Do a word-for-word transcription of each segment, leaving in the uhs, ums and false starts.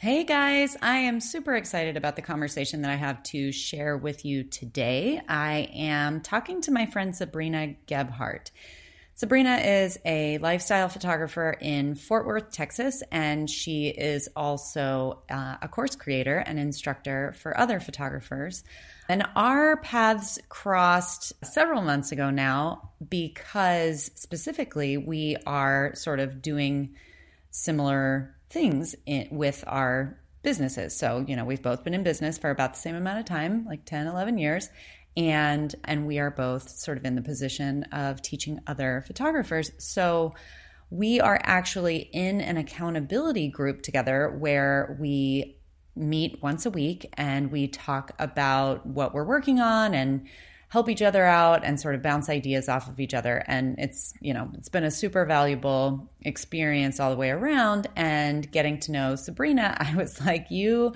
Hey guys, I am super excited about the conversation that I have to share with you today. I am talking to my friend Sabrina Gebhardt. Sabrina is a lifestyle photographer in Fort Worth, Texas, and she is also uh, a course creator and instructor for other photographers. And our paths crossed several months ago now because specifically we are sort of doing similar things in, with our businesses. So, you know, we've both been in business for about the same amount of time, like ten, eleven years. And and we are both sort of in the position of teaching other photographers. So we are actually in an accountability group together where we meet once a week and we talk about what we're working on and help each other out and sort of bounce ideas off of each other. And it's, you know, it's been a super valuable experience all the way around. And getting to know Sabrina, I was like, you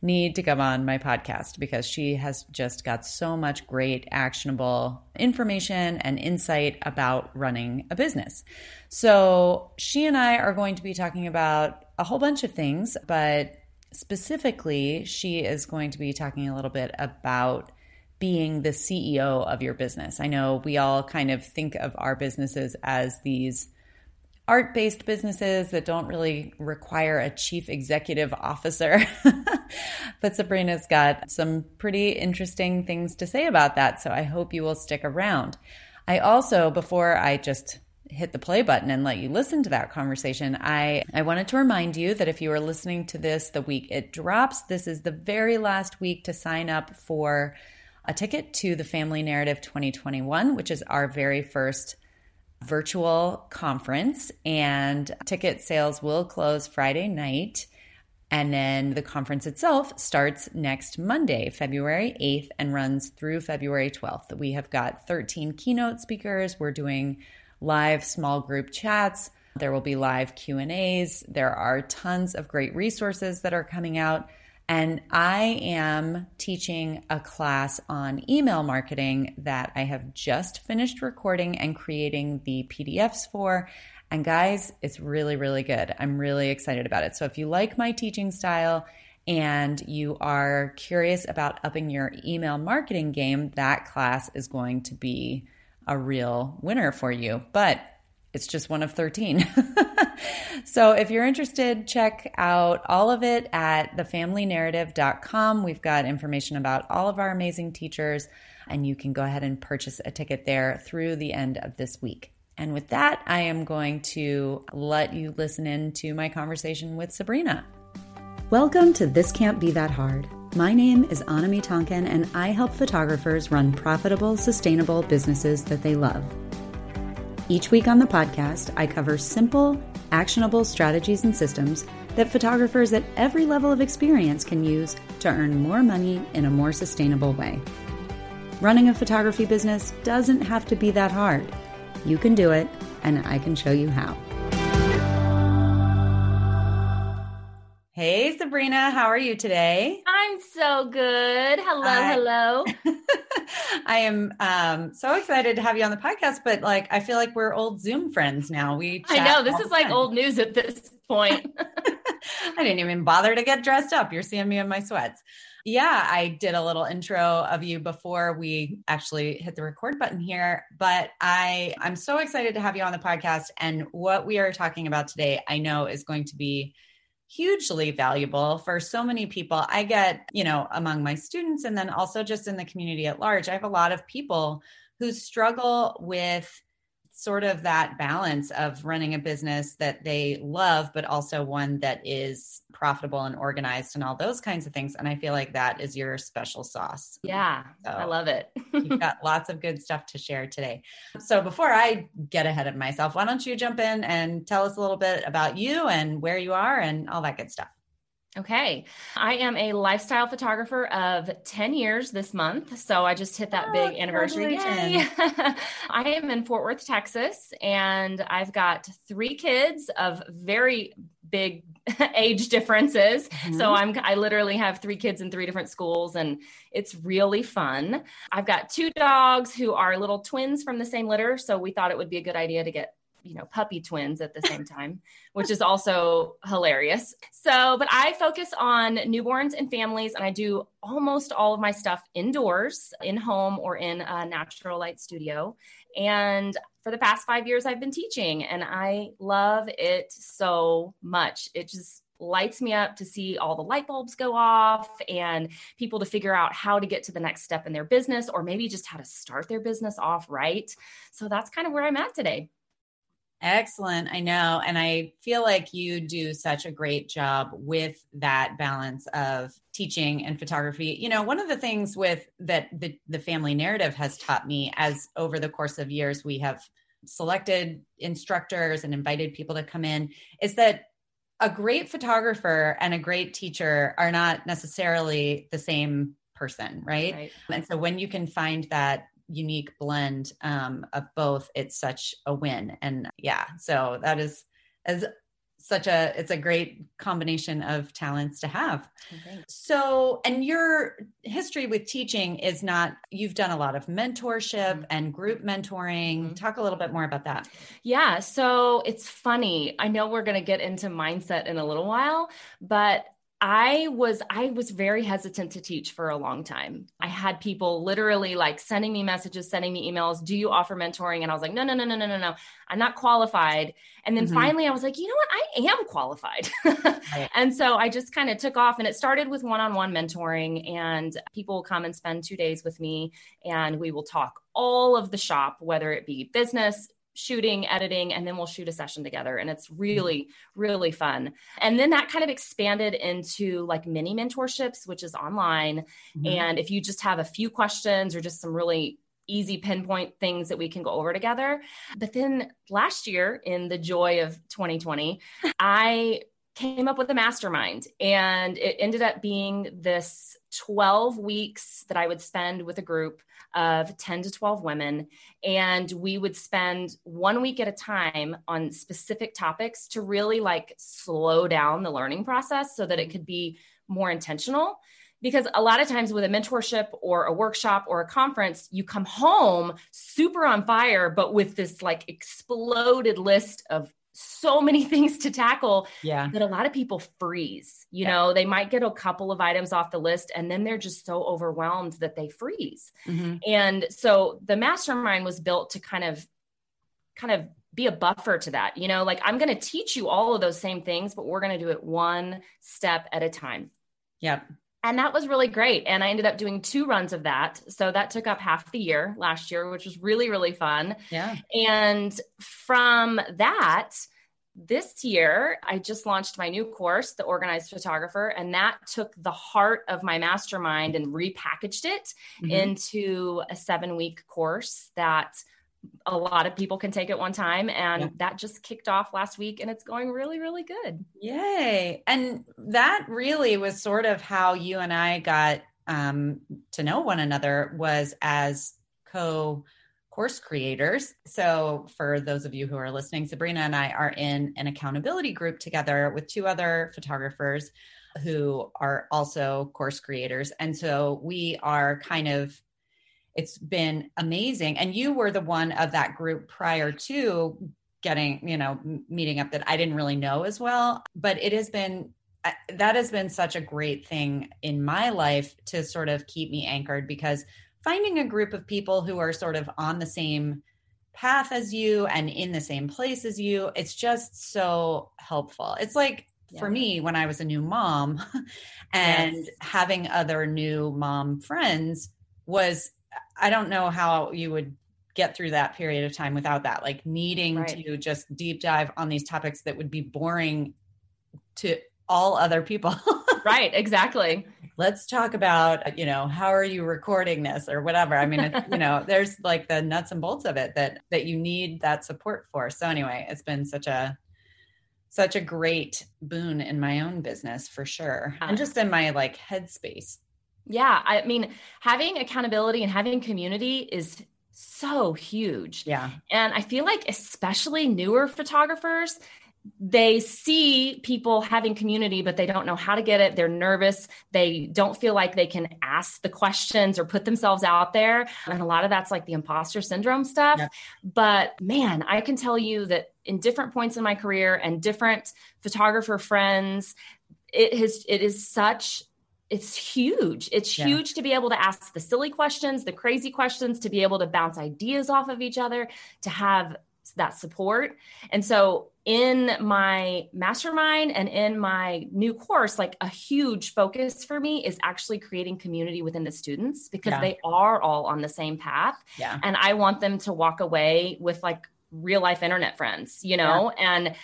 need to come on my podcast because she has just got so much great actionable information and insight about running a business. So she and I are going to be talking about a whole bunch of things, but specifically she is going to be talking a little bit about being the C E O of your business. I know we all kind of think of our businesses as these art-based businesses that don't really require a chief executive officer. But Sabrina's got some pretty interesting things to say about that, so I hope you will stick around. I also, before I just hit the play button and let you listen to that conversation, I, I wanted to remind you that if you are listening to this the week it drops, this is the very last week to sign up for a ticket to the Family Narrative twenty twenty-one, which is our very first virtual conference, and ticket sales will close Friday night, and then the conference itself starts next Monday, February eighth, and runs through February twelfth. We have got thirteen keynote speakers. We're doing live small group chats. There will be live Q and A's. There are tons of great resources that are coming out. And I am teaching a class on email marketing that I have just finished recording and creating the P D Fs for. And guys, it's really, really good. I'm really excited about it. So if you like my teaching style and you are curious about upping your email marketing game, that class is going to be a real winner for you. But it's just one of thirteen. So if you're interested, check out all of it at the family narrative dot com. We've got information about all of our amazing teachers, and you can go ahead and purchase a ticket there through the end of this week. And with that, I am going to let you listen in to my conversation with Sabrina. Welcome to This Can't Be That Hard. My name is Annamie Tonkin, and I help photographers run profitable, sustainable businesses that they love. Each week on the podcast, I cover simple, actionable strategies and systems that photographers at every level of experience can use to earn more money in a more sustainable way. Running a photography business doesn't have to be that hard. You can do it, and I can show you how. Hey, Sabrina, how are you today? I'm so good. Hello, Hi. hello. I am um, so excited to have you on the podcast, but like, I feel like we're old Zoom friends now. We I know this is time. Like old news at this point. I didn't even bother to get dressed up. You're seeing me in my sweats. Yeah, I did a little intro of you before we actually hit the record button here, but I, I'm so excited to have you on the podcast. And what we are talking about today, I know is going to be hugely valuable for so many people. I get, you know, among my students and then also just in the community at large, I have a lot of people who struggle with sort of that balance of running a business that they love, but also one that is profitable and organized and all those kinds of things. And I feel like that is your special sauce. Yeah, so I love it. You've got lots of good stuff to share today. So before I get ahead of myself, why don't you jump in and tell us a little bit about you and where you are and all that good stuff. Okay. I am a lifestyle photographer of ten years this month. So I just hit that oh, big anniversary. Yay. I am in Fort Worth, Texas, and I've got three kids of very big age differences. Mm-hmm. So I'm, I literally have three kids in three different schools, and it's really fun. I've got two dogs who are little twins from the same litter. So we thought it would be a good idea to get you know, puppy twins at the same time, which is also hilarious. So, but I focus on newborns and families, and I do almost all of my stuff indoors, in home or in a natural light studio. And for the past five years, I've been teaching, and I love it so much. It just lights me up to see all the light bulbs go off and people to figure out how to get to the next step in their business, or maybe just how to start their business off right. So that's kind of where I'm at today. Excellent. I know. And I feel like you do such a great job with that balance of teaching and photography. You know, one of the things with that the, the Family Narrative has taught me, as over the course of years, we have selected instructors and invited people to come in, is that a great photographer and a great teacher are not necessarily the same person, right? right. And so when you can find that unique blend um, of both, it's such a win. And yeah, so that is as such a, it's a great combination of talents to have. Okay. So, and your history with teaching is not, you've done a lot of mentorship mm-hmm. and group mentoring. Mm-hmm. Talk a little bit more about that. Yeah. So it's funny. I know we're going to get into mindset in a little while, but I was, I was very hesitant to teach for a long time. I had people literally like sending me messages, sending me emails. Do you offer mentoring? And I was like, no, no, no, no, no, no, no. I'm not qualified. And then mm-hmm. finally I was like, you know what? I am qualified. Right. And so I just kind of took off, and it started with one-on-one mentoring, and people will come and spend two days with me, and we will talk all of the shop, whether it be business, shooting, editing, and then we'll shoot a session together. And it's really, really fun. And then that kind of expanded into like mini mentorships, which is online. Mm-hmm. And if you just have a few questions or just some really easy pinpoint things that we can go over together. But then last year, in the joy of twenty twenty, I came up with a mastermind, and it ended up being this twelve weeks that I would spend with a group of ten to twelve women. And we would spend one week at a time on specific topics to really like slow down the learning process so that it could be more intentional. Because a lot of times with a mentorship or a workshop or a conference, you come home super on fire, but with this like exploded list of so many things to tackle yeah. that a lot of people freeze, you yeah. know, they might get a couple of items off the list, and then they're just so overwhelmed that they freeze. Mm-hmm. And so the mastermind was built to kind of, kind of be a buffer to that, you know, like I'm going to teach you all of those same things, but we're going to do it one step at a time. Yep. And that was really great. And I ended up doing two runs of that. So that took up half the year last year, which was really, really fun. Yeah. And from that, this year, I just launched my new course, The Organized Photographer, and that took the heart of my mastermind and repackaged it mm-hmm. into a seven-week course that a lot of people can take at one time. And yeah. that just kicked off last week, and it's going really, really good. Yay. And that really was sort of how you and I got um, to know one another, was as co-course creators. So for those of you who are listening, Sabrina and I are in an accountability group together with two other photographers who are also course creators. And so we are kind of, it's been amazing. And you were the one of that group prior to getting, you know, meeting up, that I didn't really know as well, but it has been, that has been such a great thing in my life to sort of keep me anchored, because finding a group of people who are sort of on the same path as you and in the same place as you, it's just so helpful. It's like, yeah. for me, when I was a new mom and yes. having other new mom friends was, I don't know how you would get through that period of time without that, like needing right. to just deep dive on these topics that would be boring to all other people. Right. Exactly. Let's talk about, you know, how are you recording this or whatever. I mean, it's, you know, there's like the nuts and bolts of it that, that you need that support for. So anyway, it's been such a, such a great boon in my own business for sure. And just in my like headspace. Yeah. I mean, having accountability and having community is so huge. Yeah. And I feel like especially newer photographers, they see people having community, but they don't know how to get it. They're nervous. They don't feel like they can ask the questions or put themselves out there. And a lot of that's like the imposter syndrome stuff. Yeah. But man, I can tell you that in different points in my career and different photographer friends, it has, it is such It's huge. It's yeah. huge to be able to ask the silly questions, the crazy questions, to be able to bounce ideas off of each other, to have that support. And so in my mastermind and in my new course, like a huge focus for me is actually creating community within the students, because yeah. they are all on the same path. Yeah. And I want them to walk away with like real life internet friends, you know, yeah. and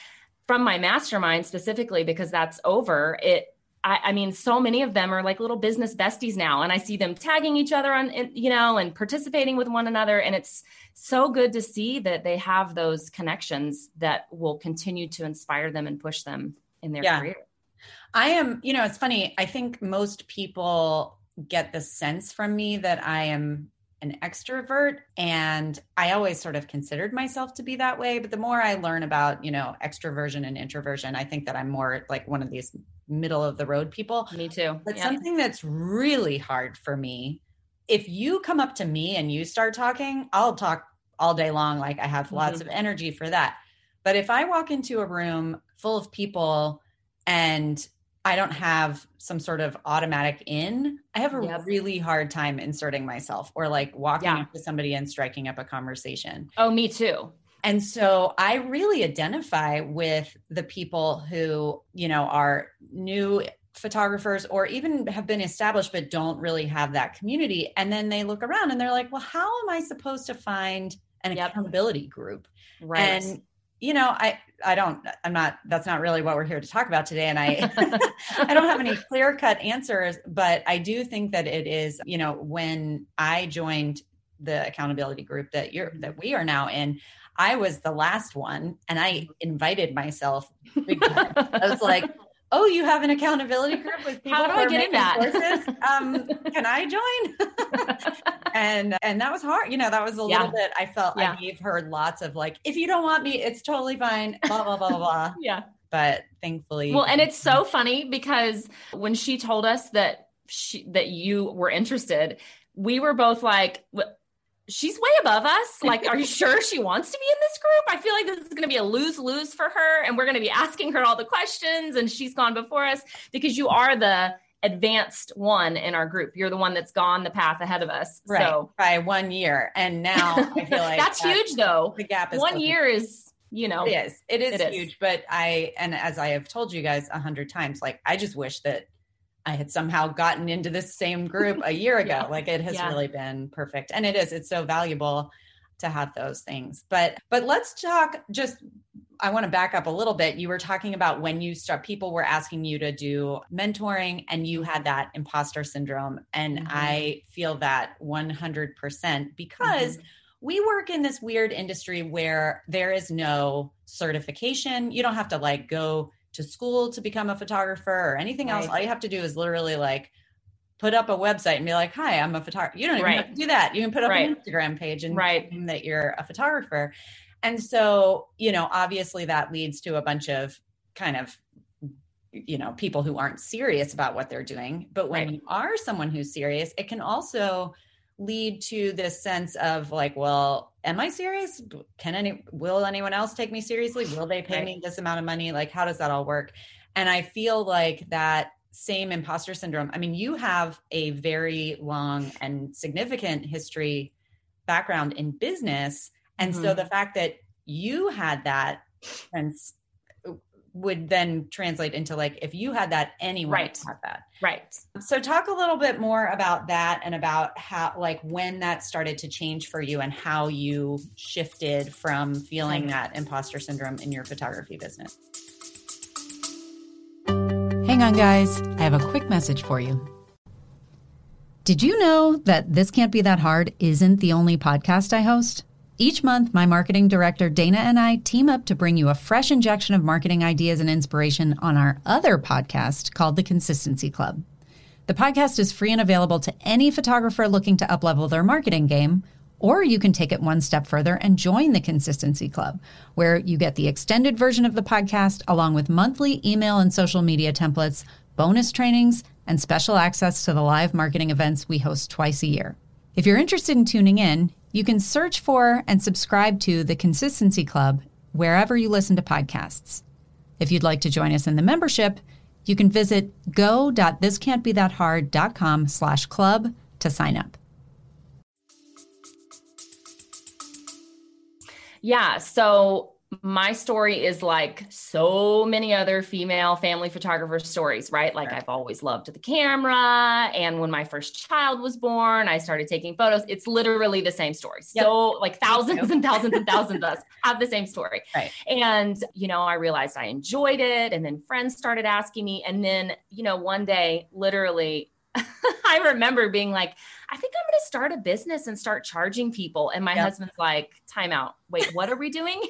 from my mastermind specifically, because that's over it. I, I mean, so many of them are like little business besties now, and I see them tagging each other on, you know, and participating with one another. And it's so good to see that they have those connections that will continue to inspire them and push them in their yeah. career. I am, you know, it's funny. I think most people get the sense from me that I am an extrovert, and I always sort of considered myself to be that way. But the more I learn about, you know, extroversion and introversion, I think that I'm more like one of these middle of the road people. Me too. But yeah. something that's really hard for me, if you come up to me and you start talking, I'll talk all day long. Like I have lots mm-hmm. of energy for that. But if I walk into a room full of people and I don't have some sort of automatic in, I have a yep. really hard time inserting myself or like walking yeah. up to somebody and striking up a conversation. Oh, me too. And so I really identify with the people who, you know, are new photographers or even have been established, but don't really have that community. And then they look around and they're like, well, how am I supposed to find an yep. accountability group? Right. And, you know, I, I don't, I'm not, that's not really what we're here to talk about today. And I, I don't have any clear cut answers, but I do think that it is, you know, when I joined the accountability group that you're, that we are now in, I was the last one and I invited myself big time. I was like, oh, you have an accountability group with people? How do I get in that? Um, can I join? and and that was hard. You know, that was a yeah. little bit, I felt yeah. I gave her lots of like, if you don't want me, it's totally fine, blah, blah, blah, blah, blah. yeah. But thankfully. Well, and it's so funny because when she told us that she, that you were interested, we were both like, she's way above us. Like, are you sure she wants to be in this group? I feel like this is going to be a lose-lose for her. And we're going to be asking her all the questions. And she's gone before us, because you are the advanced one in our group. You're the one that's gone the path ahead of us. Right. So. By one year. And now I feel like that's, that's huge though. The gap is one open. Year is, you know, it is, it is it huge, is. But I, and as I have told you guys a hundred times, like, I just wish that I had somehow gotten into this same group a year ago. yeah. Like it has yeah. really been perfect. And it is, it's so valuable to have those things, but, but let's talk just, I want to back up a little bit. You were talking about when you start, people were asking you to do mentoring and you had that imposter syndrome. And mm-hmm. I feel that one hundred percent because mm-hmm. we work in this weird industry where there is no certification. You don't have to like go to school to become a photographer or anything right. else. All you have to do is literally like put up a website and be like, hi, I'm a photographer. You don't even right. have to do that. You can put up right. an Instagram page and right. claim that you're a photographer. And so, you know, obviously that leads to a bunch of kind of, you know, people who aren't serious about what they're doing. But when right. you are someone who's serious, it can also lead to this sense of like, well, am I serious? Can any, will anyone else take me seriously? Will they pay right. me this amount of money? Like, how does that all work? And I feel like that same imposter syndrome. I mean, you have a very long and significant history background in business. And mm-hmm. so the fact that you had that sense would then translate into like, if you had that, anyone right. had that. Right. So talk a little bit more about that and about how, like when that started to change for you and how you shifted from feeling that imposter syndrome in your photography business. Hang on guys, I have a quick message for you. Did you know that This Can't Be That Hard isn't the only podcast I host? Each month, my marketing director, Dana, and I team up to bring you a fresh injection of marketing ideas and inspiration on our other podcast called The Consistency Club. The podcast is free and available to any photographer looking to uplevel their marketing game Or you can take it one step further and join the Consistency Club, where you get the extended version of the podcast along with monthly email and social media templates, bonus trainings, and special access to the live marketing events we host twice a year. If you're interested in tuning in, you can search for and subscribe to the Consistency Club wherever you listen to podcasts. If you'd like to join us in the membership, you can visit go.thiscan'tbethathard.com slash club to sign up. Yeah, so my story is like so many other female family photographer stories, right? Like I've always loved the camera. And when my first child was born, I started taking photos. It's literally the same story. Yep. So like thousands and thousands and thousands of us have the same story. Right. And, you know, I realized I enjoyed it. And then friends started asking me. And then, you know, one day, literally, I remember being like, I think I'm going to start a business and start charging people. And my yep. husband's like, time out. Wait, what are we doing?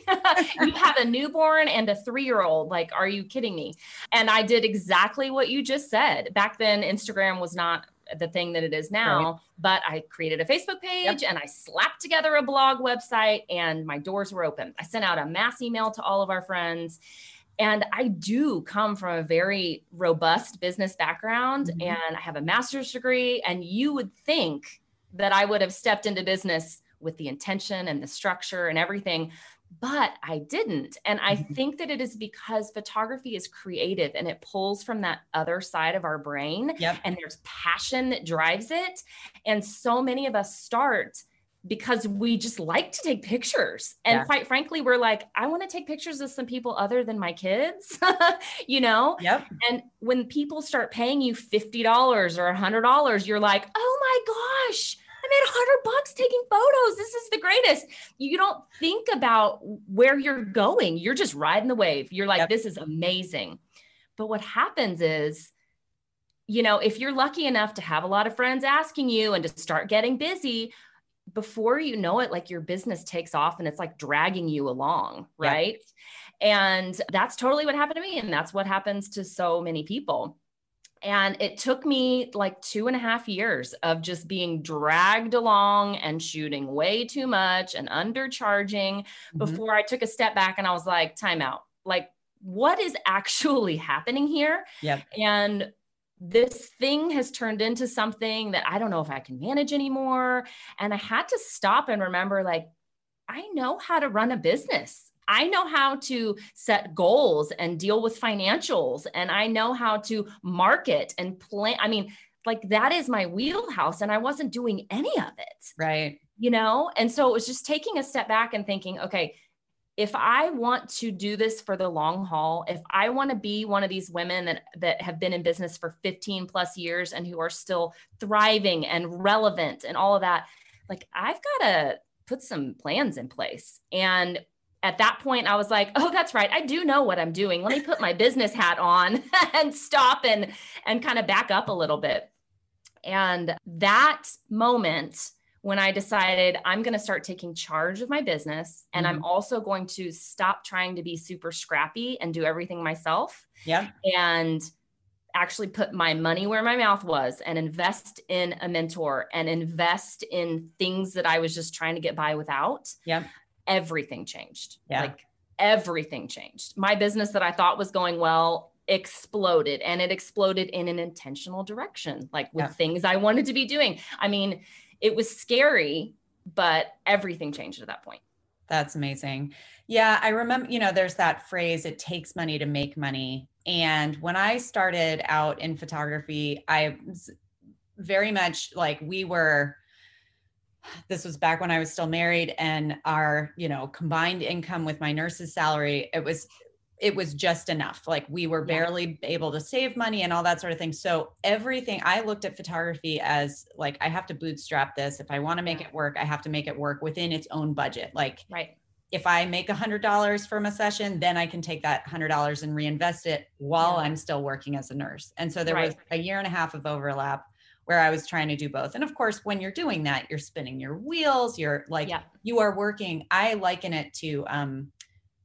You have a newborn and a three-year-old. Like, are you kidding me? And I did exactly what you just said. Back then, Instagram was not the thing that it is now, right. but I created a Facebook page yep. and I slapped together a blog website and my doors were open. I sent out a mass email to all of our friends. And I do come from a very robust business background mm-hmm. and I have a master's degree, and you would think that I would have stepped into business with the intention and the structure and everything, but I didn't. And I mm-hmm. think that it is because photography is creative and it pulls from that other side of our brain yep. and there's passion that drives it. And so many of us start because we just like to take pictures. And yeah. quite frankly, we're like, I want to take pictures of some people other than my kids, you know? Yep. And when people start paying you fifty dollars or one hundred dollars, you're like, oh my gosh, I made a hundred bucks taking photos. This is the greatest. You don't think about where you're going. You're just riding the wave. You're like, yep. this is amazing. But what happens is, you know, if you're lucky enough to have a lot of friends asking you and to start getting busy, before you know it, like your business takes off and it's like dragging you along. Right. Yeah. And that's totally what happened to me. And that's what happens to so many people. And it took me like two and a half years of just being dragged along and shooting way too much and undercharging mm-hmm. before I took a step back and I was like, time out. Like, what is actually happening here? Yeah. And this thing has turned into something that I don't know if I can manage anymore. And I had to stop and remember, like, I know how to run a business. I know how to set goals and deal with financials. And I know how to market and plan. I mean, like that is my wheelhouse and I wasn't doing any of it. Right. You know? And so it was just taking a step back and thinking, okay, if I want to do this for the long haul, if I want to be one of these women that, that have been in business for fifteen plus years and who are still thriving and relevant and all of that, like I've got to put some plans in place. And at that point I was like, oh, that's right. I do know what I'm doing. Let me put my business hat on and stop and, and kind of back up a little bit. And that moment when I decided I'm going to start taking charge of my business and mm-hmm. I'm also going to stop trying to be super scrappy and do everything myself yeah. and actually put my money where my mouth was and invest in a mentor and invest in things that I was just trying to get by without. Yeah. Everything changed. Yeah. Like everything changed. My business that I thought was going well exploded, and it exploded in an intentional direction, like with yeah. things I wanted to be doing. I mean, it was scary, but everything changed at that point. That's amazing. Yeah. I remember, you know, there's that phrase, it takes money to make money. And when I started out in photography, I was very much like we were, this was back when I was still married and our, you know, combined income with my nurse's salary, it was, it was just enough. Like we were barely yeah. able to save money and all that sort of thing. So everything, I looked at photography as like, I have to bootstrap this. If I want to make it work, I have to make it work within its own budget. Like right. if I make a hundred dollars from a session, then I can take that hundred dollars and reinvest it while yeah. I'm still working as a nurse. And so there right. was a year and a half of overlap where I was trying to do both. And of course, when you're doing that, you're spinning your wheels, you're like, yeah. you are working. I liken it to, um,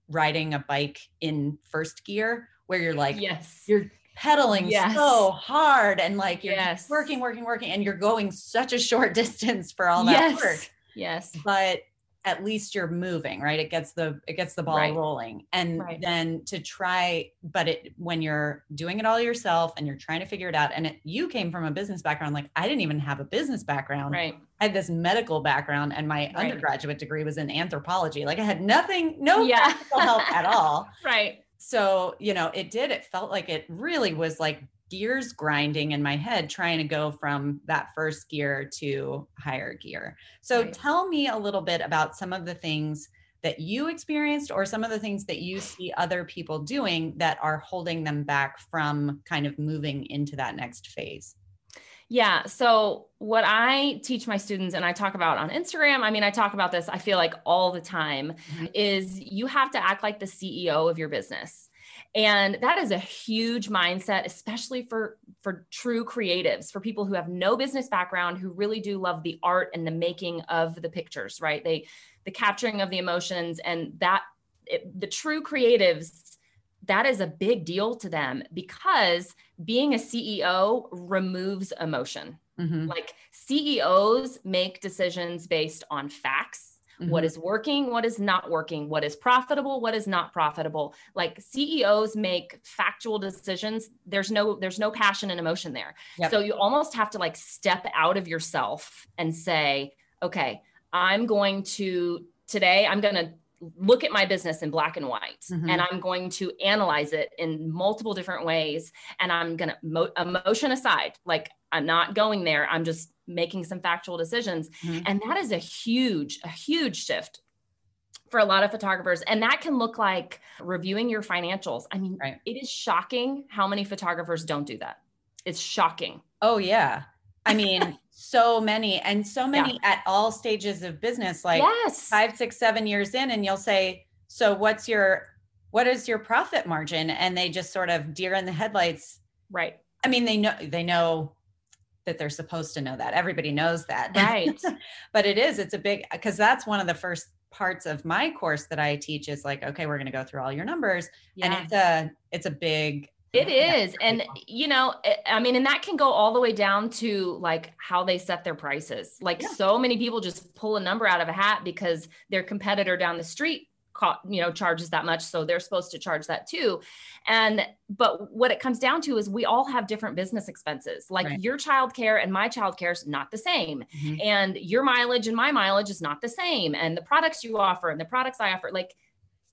riding a bike in first gear where you're like, yes, you're pedaling yes. so hard and like you're yes. working, working, working, and you're going such a short distance for all that yes. work. Yes. But at least you're moving, right? It gets the, it gets the ball right. rolling. And right. then to try, but it, when you're doing it all yourself and you're trying to figure it out, and it, you came from a business background, like I didn't even have a business background. Right. I had this medical background and my right. undergraduate degree was in anthropology. Like I had nothing, no yeah. practical help at all. Right. So, you know, it did, it felt like it really was like gears grinding in my head, trying to go from that first gear to higher gear. So right. tell me a little bit about some of the things that you experienced or some of the things that you see other people doing that are holding them back from kind of moving into that next phase. Yeah. So what I teach my students, and I talk about on Instagram, I mean, I talk about this, I feel like all the time, mm-hmm. is you have to act like the C E O of your business. And that is a huge mindset, especially for, for true creatives, for people who have no business background, who really do love the art and the making of the pictures, right? They, the capturing of the emotions, and that it, the true creatives, that is a big deal to them, because being a C E O removes emotion. Mm-hmm. Like C E Os make decisions based on facts, mm-hmm. what is working, what is not working, what is profitable, what is not profitable. Like C E Os make factual decisions. There's no, there's no passion and emotion there. Yep. So you almost have to like step out of yourself and say, okay, I'm going to today, I'm going to look at my business in black and white, mm-hmm. and I'm going to analyze it in multiple different ways. And I'm going to mo- emotion aside, like I'm not going there. I'm just making some factual decisions. Mm-hmm. And that is a huge, a huge shift for a lot of photographers. And that can look like reviewing your financials. I mean, right. it is shocking how many photographers don't do that. It's shocking. Oh yeah. I mean, so many and so many yeah. at all stages of business, like yes. five, six, seven years in, and you'll say, so what's your, what is your profit margin? And they just sort of deer in the headlights. Right. I mean, they know, they know that they're supposed to know that. Everybody knows that. Right. But it is, it's a big, because that's one of the first parts of my course that I teach is like, okay, we're going to go through all your numbers. Yeah. And it's a, it's a big, It is. And, you know, I mean, and that can go all the way down to like how they set their prices. Like yeah. so many people just pull a number out of a hat because their competitor down the street, caught, you know, charges that much. So they're supposed to charge that too. And, but what it comes down to is we all have different business expenses. Like right. your childcare and my childcare is not the same. Mm-hmm. And your mileage and my mileage is not the same. And the products you offer and the products I offer, like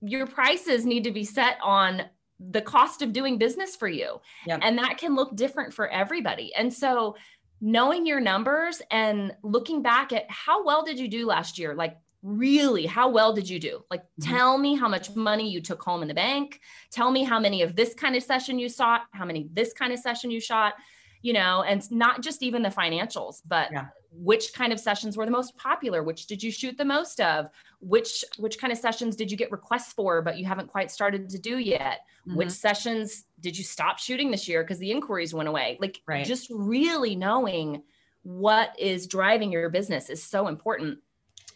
your prices need to be set on the cost of doing business for you. Yep. And that can look different for everybody. And so knowing your numbers and looking back at how well did you do last year? Like really, how well did you do? Like, mm-hmm. tell me how much money you took home in the bank. Tell me how many of this kind of session you saw, how many this kind of session you shot, you know, and not just even the financials, but yeah. which kind of sessions were the most popular? Which did you shoot the most of? Which, which kind of sessions did you get requests for, but you haven't quite started to do yet? Mm-hmm. Which sessions did you stop shooting this year because the inquiries went away? Like right. just really knowing what is driving your business is so important.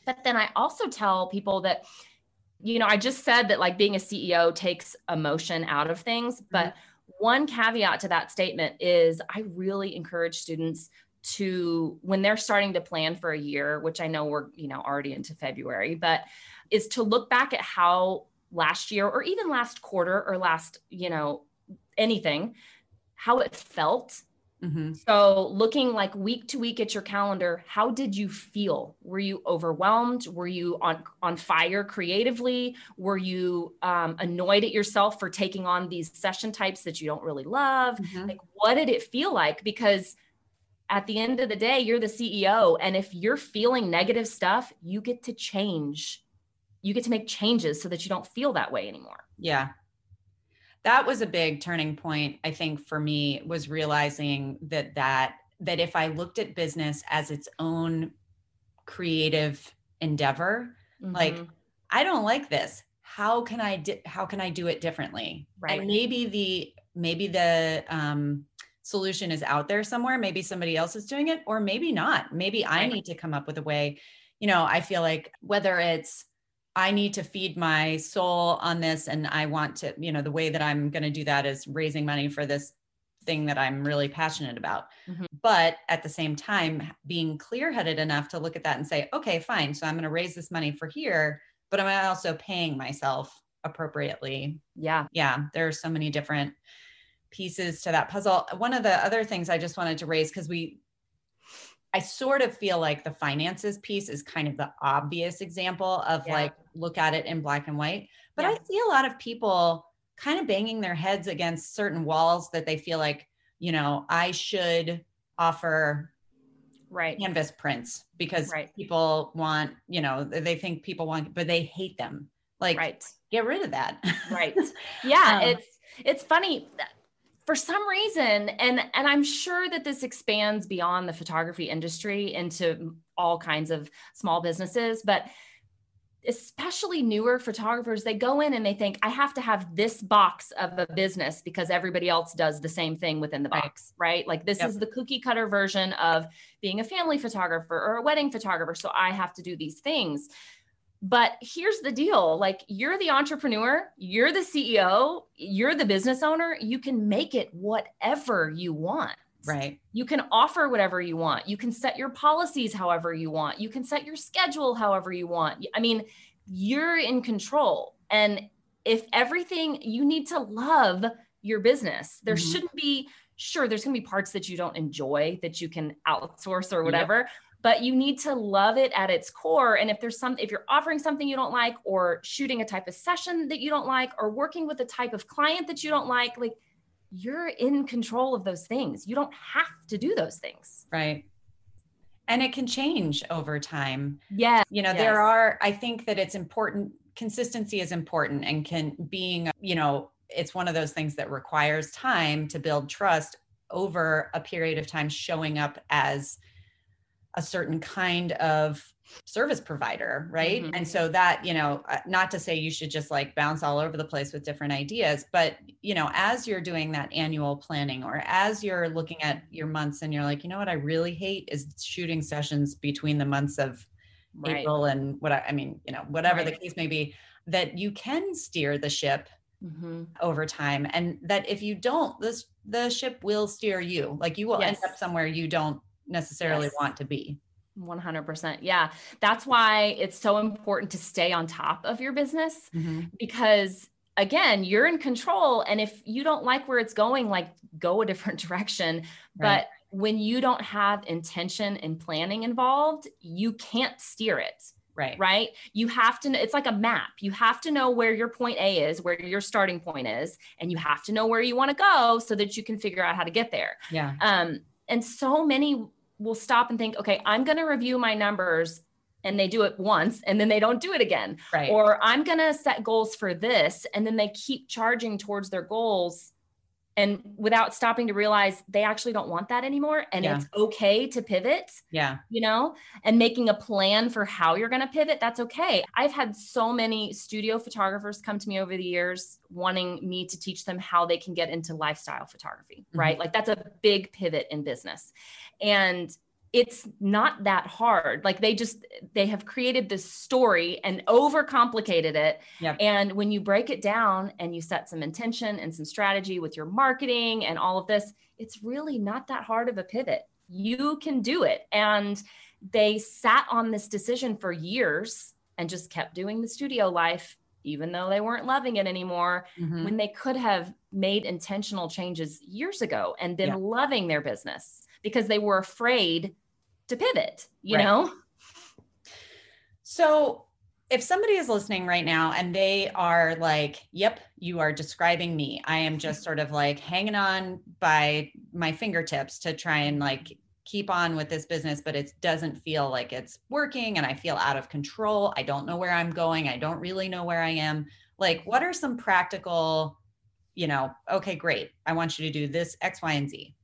But then I also tell people that, you know, I just said that like being a C E O takes emotion out of things, mm-hmm. but one caveat to that statement is I really encourage students to, when they're starting to plan for a year, which I know we're, you know, already into February, but is to look back at how last year or even last quarter or last, you know, anything, how it felt. Mm-hmm. So looking like week to week at your calendar, how did you feel? Were you overwhelmed? Were you on, on fire creatively? Were you um, annoyed at yourself for taking on these session types that you don't really love? Mm-hmm. Like, what did it feel like? Because at the end of the day, you're the C E O. And if you're feeling negative stuff, you get to change. You get to make changes so that you don't feel that way anymore. Yeah. That was a big turning point, I think, for me, was realizing that that that if I looked at business as its own creative endeavor, mm-hmm. like, I don't like this. How can I di- how can I do it differently? Right. And maybe the maybe the um solution is out there somewhere. Maybe somebody else is doing it, or maybe not. Maybe I need to come up with a way. You know, I feel like whether it's I need to feed my soul on this and I want to, you know, the way that I'm going to do that is raising money for this thing that I'm really passionate about. Mm-hmm. But at the same time, being clear-headed enough to look at that and say, okay, fine. So I'm going to raise this money for here, but am I also paying myself appropriately? Yeah. Yeah. There are so many different pieces to that puzzle. One of the other things I just wanted to raise, because we, I sort of feel like the finances piece is kind of the obvious example of yeah. like, look at it in black and white. But yeah. I see a lot of people kind of banging their heads against certain walls that they feel like, you know, I should offer right. canvas prints because right. people want, you know, they think people want, but they hate them. Like, right. get rid of that. Right. Yeah. um, it's, it's funny for some reason. And, and I'm sure that this expands beyond the photography industry into all kinds of small businesses, but especially newer photographers, they go in and they think, I have to have this box of a business because everybody else does the same thing within the box, right? Like this yep. is the cookie cutter version of being a family photographer or a wedding photographer. So I have to do these things. But here's the deal. Like you're the entrepreneur, you're the C E O, you're the business owner. You can make it whatever you want. Right. You can offer whatever you want. You can set your policies however you want. You can set your schedule however you want. I mean, you're in control. And if everything, you need to love your business. There mm-hmm. shouldn't be, sure, there's going to be parts that you don't enjoy that you can outsource or whatever, yep. but you need to love it at its core. And if there's some, if you're offering something you don't like, or shooting a type of session that you don't like, or working with a type of client that you don't like, like, you're in control of those things. You don't have to do those things. Right. And it can change over time. Yeah. You know, yes. there are, I think that it's important. Consistency is important and can being, you know, it's one of those things that requires time to build trust over a period of time, showing up as a certain kind of service provider. Right. Mm-hmm. And so that, you know, not to say you should just like bounce all over the place with different ideas, but you know, as you're doing that annual planning, or as you're looking at your months and you're like, you know what I really hate is shooting sessions between the months of right. April and what I, I mean, you know, whatever right. the case may be, that you can steer the ship mm-hmm. over time. And that if you don't, this, the ship will steer you. Like you will yes. end up somewhere you don't necessarily yes. want to be. one hundred percent. Yeah. That's why it's so important to stay on top of your business mm-hmm. because again, you're in control. And if you don't like where it's going, like go a different direction. Right. But when you don't have intention and planning involved, you can't steer it. Right. Right. You have to, it's like a map. You have to know where your point A is, where your starting point is, and you have to know where you want to go so that you can figure out how to get there. Yeah. Um, and so many will stop and think, okay, I'm going to review my numbers, and they do it once and then they don't do it again. Right. Or I'm going to set goals for this. And then they keep charging towards their goals and without stopping to realize they actually don't want that anymore. And yeah. it's okay to pivot, yeah, you know, and making a plan for how you're going to pivot. That's okay. I've had so many studio photographers come to me over the years wanting me to teach them how they can get into lifestyle photography, mm-hmm. right? Like that's a big pivot in business. And it's not that hard. Like they just, they have created this story and overcomplicated it. Yep. And when you break it down and you set some intention and some strategy with your marketing and all of this, it's really not that hard of a pivot. You can do it. And they sat on this decision for years and just kept doing the studio life, even though they weren't loving it anymore, mm-hmm. when they could have made intentional changes years ago and been yeah. loving their business. Because they were afraid to pivot, you right. know? So if somebody is listening right now and they are like, yep, you are describing me. I am just sort of like hanging on by my fingertips to try and like keep on with this business, but it doesn't feel like it's working and I feel out of control. I don't know where I'm going. I don't really know where I am. Like, what are some practical, you know, okay, great. I want you to do this X, Y, and Z.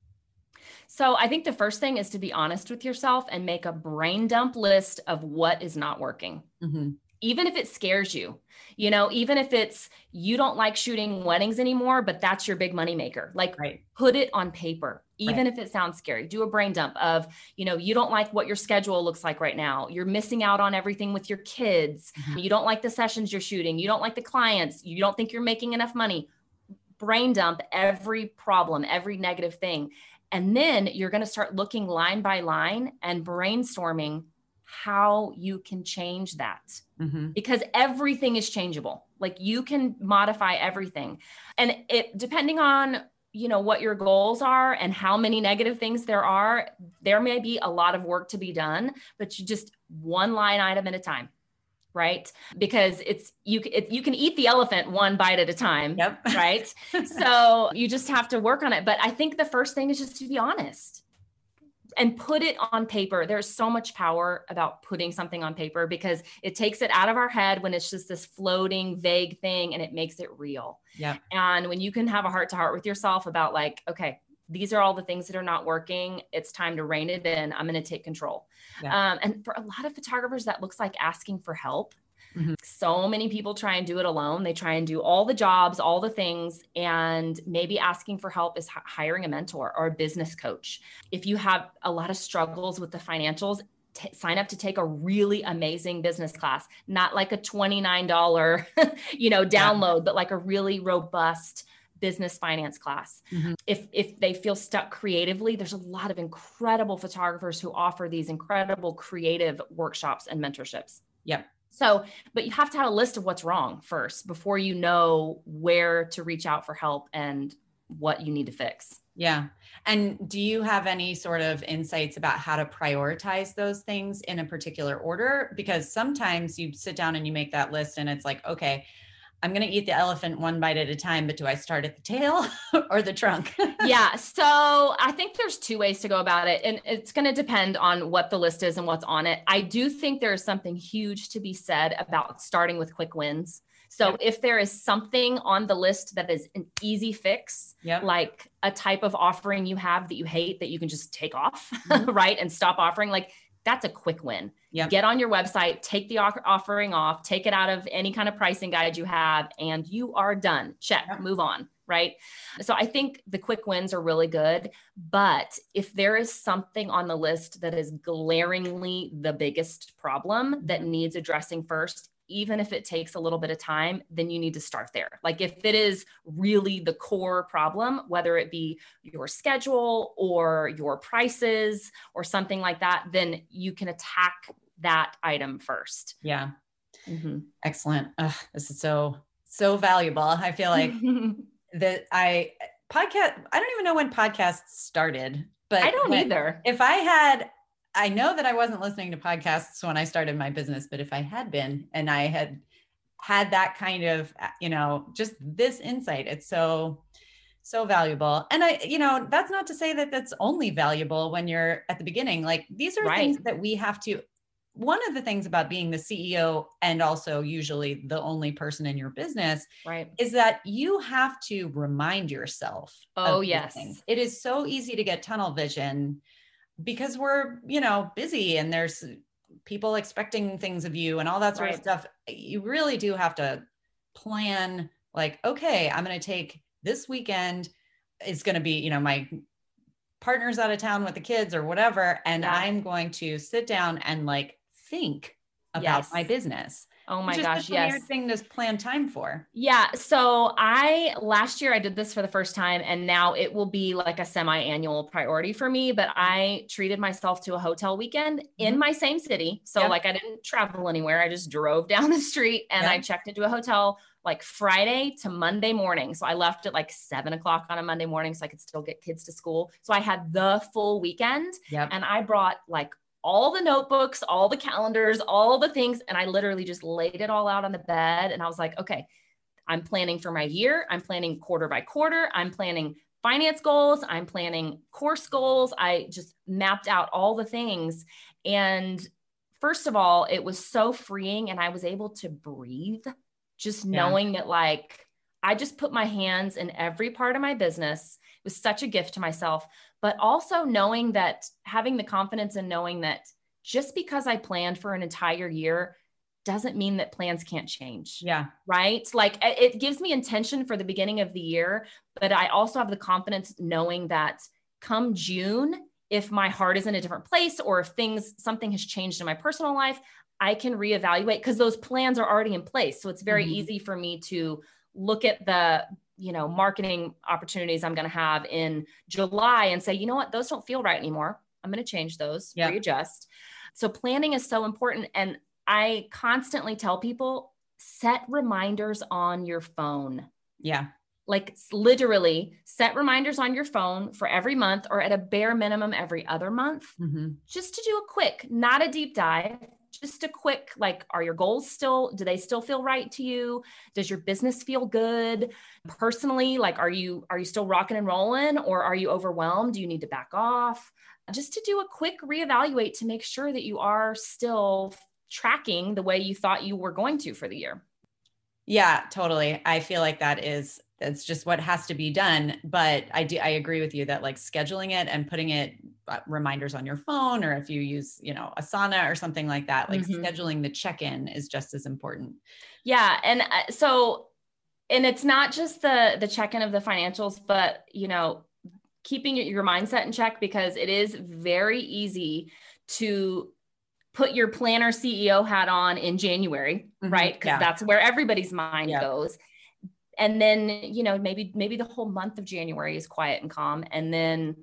So I think the first thing is to be honest with yourself and make a brain dump list of what is not working, mm-hmm. even if it scares you, you know, even if it's, you don't like shooting weddings anymore, but that's your big moneymaker. Like right. put it on paper, even right. if it sounds scary, do a brain dump of, you know, you don't like what your schedule looks like right now. You're missing out on everything with your kids. Mm-hmm. You don't like the sessions you're shooting. You don't like the clients. You don't think you're making enough money. Brain dump every problem, every negative thing. And then you're going to start looking line by line and brainstorming how you can change that, mm-hmm. because everything is changeable. Like you can modify everything. And it, depending on, you know, what your goals are and how many negative things there are, there may be a lot of work to be done, but you just one line item at a time. Right. Because it's, you, it, you can eat the elephant one bite at a time. Yep. Right. So you just have to work on it. But I think the first thing is just to be honest and put it on paper. There's so much power about putting something on paper because it takes it out of our head when it's just this floating, vague thing, and it makes it real. Yeah. And when you can have a heart to heart with yourself about like, okay, these are all the things that are not working. It's time to rein it in. I'm going to take control. Yeah. Um, and for a lot of photographers, that looks like asking for help. Mm-hmm. So many people try and do it alone. They try and do all the jobs, all the things, and maybe asking for help is h- hiring a mentor or a business coach. If you have a lot of struggles with the financials, t- sign up to take a really amazing business class, not like a twenty-nine dollars, you know, download, yeah. but like a really robust business finance class. Mm-hmm. If, if they feel stuck creatively, there's a lot of incredible photographers who offer these incredible creative workshops and mentorships. Yep. So, but you have to have a list of what's wrong first before you know where to reach out for help and what you need to fix. Yeah. And do you have any sort of insights about how to prioritize those things in a particular order? Because sometimes you sit down and you make that list and it's like, okay, I'm going to eat the elephant one bite at a time, but do I start at the tail or the trunk? Yeah. So I think there's two ways to go about it. And it's going to depend on what the list is and what's on it. I do think there is something huge to be said about starting with quick wins. So yeah. if there is something on the list that is an easy fix, yeah. like a type of offering you have that you hate that you can just take off, mm-hmm. right? And stop offering, like that's a quick win. Yep. Get on your website, take the offering off, take it out of any kind of pricing guide you have, and you are done. Check, yep. move on, right? So I think the quick wins are really good, but if there is something on the list that is glaringly the biggest problem that needs addressing first, even if it takes a little bit of time, then you need to start there. Like if it is really the core problem, whether it be your schedule or your prices or something like that, then you can attack that item first. Yeah. Mm-hmm. Excellent. Ugh, this is so, so valuable. I feel like that I podcast, I don't even know when podcasts started, but I don't either. If I had, I know that I wasn't listening to podcasts when I started my business, but if I had been, and I had had that kind of, you know, just this insight, it's so, so valuable. And I, you know, that's not to say that that's only valuable when you're at the beginning. Like these are right. things that we have to, one of the things about being the C E O and also usually the only person in your business right. is that you have to remind yourself. Oh yes. Things. It is so easy to get tunnel vision because we're, you know, busy and there's people expecting things of you and all that sort right. of stuff. You really do have to plan like, okay, I'm going to take this weekend. It's going to be, you know, my partner's out of town with the kids or whatever. And yeah. I'm going to sit down and like, think about yes. my business. Oh my gosh. Yes. Weird thing to plan time for. Yeah. So I, last year I did this for the first time and now it will be like a semi-annual priority for me, but I treated myself to a hotel weekend mm-hmm. in my same city. So yep. like I didn't travel anywhere. I just drove down the street and yep. I checked into a hotel like Friday to Monday morning. So I left at like seven o'clock on a Monday morning so I could still get kids to school. So I had the full weekend yep. and I brought like all the notebooks, all the calendars, all the things. And I literally just laid it all out on the bed. And I was like, okay, I'm planning for my year. I'm planning quarter by quarter. I'm planning finance goals. I'm planning course goals. I just mapped out all the things. And first of all, it was so freeing. And I was able to breathe just knowing yeah. that like, I just put my hands in every part of my business. It was such a gift to myself, but also knowing that having the confidence and knowing that just because I planned for an entire year doesn't mean that plans can't change. Yeah. Right. Like it gives me intention for the beginning of the year, but I also have the confidence knowing that come June, if my heart is in a different place or if things, something has changed in my personal life, I can reevaluate because those plans are already in place. So it's very mm-hmm. easy for me to look at the you know, marketing opportunities I'm going to have in July and say, you know what, those don't feel right anymore. I'm going to change those, yeah. readjust. So planning is so important. And I constantly tell people, set reminders on your phone. Yeah. Like literally set reminders on your phone for every month, or at a bare minimum every other month, mm-hmm. just to do a quick, not a deep dive, just a quick, like, are your goals still, do they still feel right to you? Does your business feel good personally? Like, are you, are you still rocking and rolling, or are you overwhelmed? Do you need to back off? Just to do a quick reevaluate to make sure that you are still tracking the way you thought you were going to for the year. Yeah, totally. I feel like that is, that's just what has to be done. But I do, I agree with you that like scheduling it and putting it uh, reminders on your phone, or if you use, you know, Asana or something like that, like mm-hmm. scheduling the check-in is just as important. Yeah. And uh, so, and it's not just the, the check-in of the financials, but, you know, keeping your mindset in check, because it is very easy to put your planner C E O hat on in January, mm-hmm. right? Because yeah. that's where everybody's mind yeah. goes. And then, you know, maybe, maybe the whole month of January is quiet and calm. And then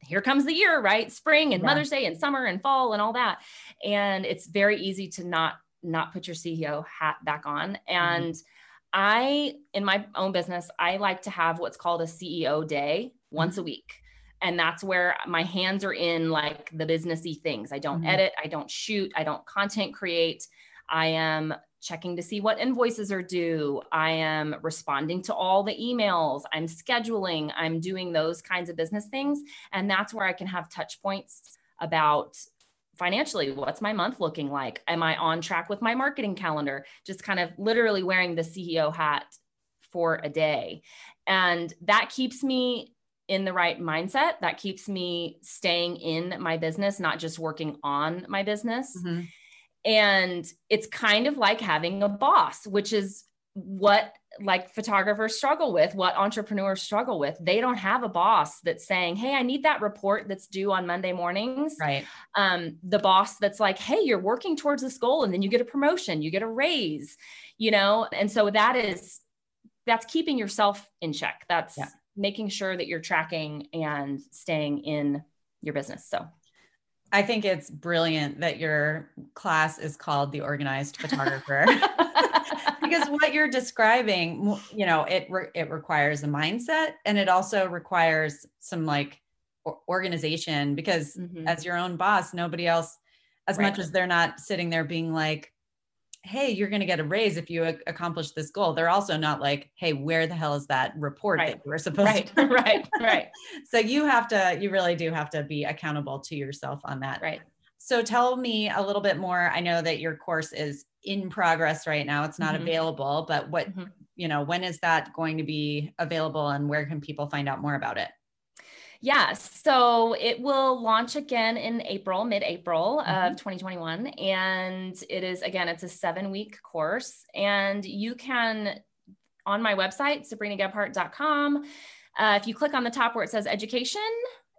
here comes the year, right? Spring and yeah. Mother's Day and summer and fall and all that. And it's very easy to not, not put your C E O hat back on. And mm-hmm. I, in my own business, I like to have what's called a C E O day mm-hmm. once a week. And that's where my hands are in like the businessy things. I don't mm-hmm. edit. I don't shoot. I don't content create. I am checking to see what invoices are due. I am responding to all the emails. I'm scheduling. I'm doing those kinds of business things. And that's where I can have touch points about financially, what's my month looking like? Am I on track with my marketing calendar? Just kind of literally wearing the C E O hat for a day. And that keeps me in the right mindset. That keeps me staying in my business, not just working on my business. Mm-hmm. And it's kind of like having a boss, which is what like photographers struggle with, what entrepreneurs struggle with. They don't have a boss that's saying, hey, I need that report that's due on Monday mornings. Right. Um, the boss that's like, hey, you're working towards this goal and then you get a promotion, you get a raise, you know? And so that is, that's keeping yourself in check. That's yeah. making sure that you're tracking and staying in your business. So I think it's brilliant that your class is called The Organized Photographer, because what you're describing, you know, it, re- it requires a mindset, and it also requires some like organization, because mm-hmm. as your own boss, nobody else, as right. much as they're not sitting there being like, hey, you're going to get a raise if you a- accomplish this goal. They're also not like, hey, where the hell is that report right. that you were supposed right. to? Right, right, right. So you have to, you really do have to be accountable to yourself on that. Right. So tell me a little bit more. I know that your course is in progress right now. It's not mm-hmm. available, but what, mm-hmm. you know, when is that going to be available, and where can people find out more about it? Yeah. So it will launch again in April, mid-April mm-hmm. of twenty twenty-one. And it is, again, it's a seven week course, and you can, on my website, sabrina gebhardt dot com. Uh, if you click on the top where it says education,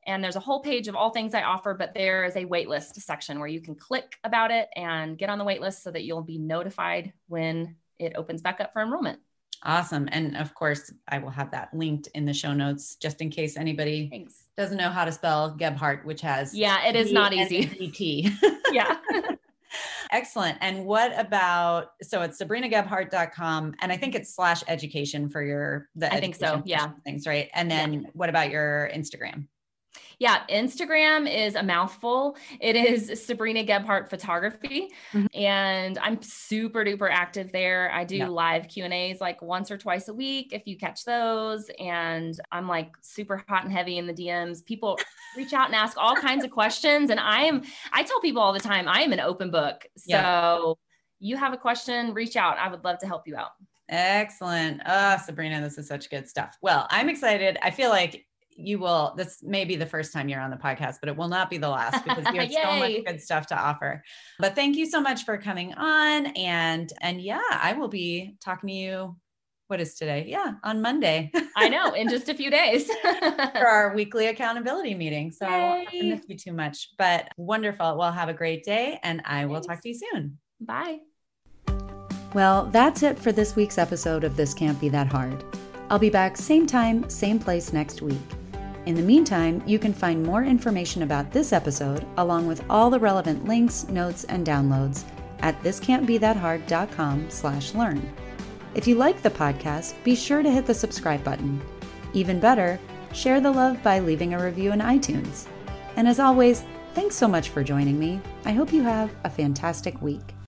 and there's a whole page of all things I offer, but there is a wait list section where you can click about it and get on the wait list so that you'll be notified when it opens back up for enrollment. Awesome. And of course, I will have that linked in the show notes, just in case anybody Thanks. Doesn't know how to spell Gebhardt, which has yeah, it is not easy. yeah. Excellent. And what about, so it's sabrina gebhardt dot com, and I think it's slash education for your, the I think so. Yeah. Things, right? And then yeah. what about your Instagram? Yeah. Instagram is a mouthful. It is Sabrina Gebhardt Photography. Mm-hmm. And I'm super duper active there. I do yeah. live Q and A's like once or twice a week, if you catch those. And I'm like super hot and heavy in the D Ms. People reach out and ask all kinds of questions. And I am, I tell people all the time, I am an open book. So yeah. you have a question, reach out. I would love to help you out. Excellent. Oh, Sabrina, this is such good stuff. Well, I'm excited. I feel like you will, this may be the first time you're on the podcast, but it will not be the last, because you have so much good stuff to offer. But thank you so much for coming on. And, and yeah, I will be talking to you. What is today? Yeah. On Monday. I know, in just a few days for our weekly accountability meeting. So Yay. I won't miss you too much, but wonderful. Well, have a great day, and I Thanks. Will talk to you soon. Bye. Well, that's it for this week's episode of This Can't Be That Hard. I'll be back same time, same place next week. In the meantime, you can find more information about this episode, along with all the relevant links, notes, and downloads at this can't be that hard dot com slash learn. If you like the podcast, be sure to hit the subscribe button. Even better, share the love by leaving a review in iTunes. And as always, thanks so much for joining me. I hope you have a fantastic week.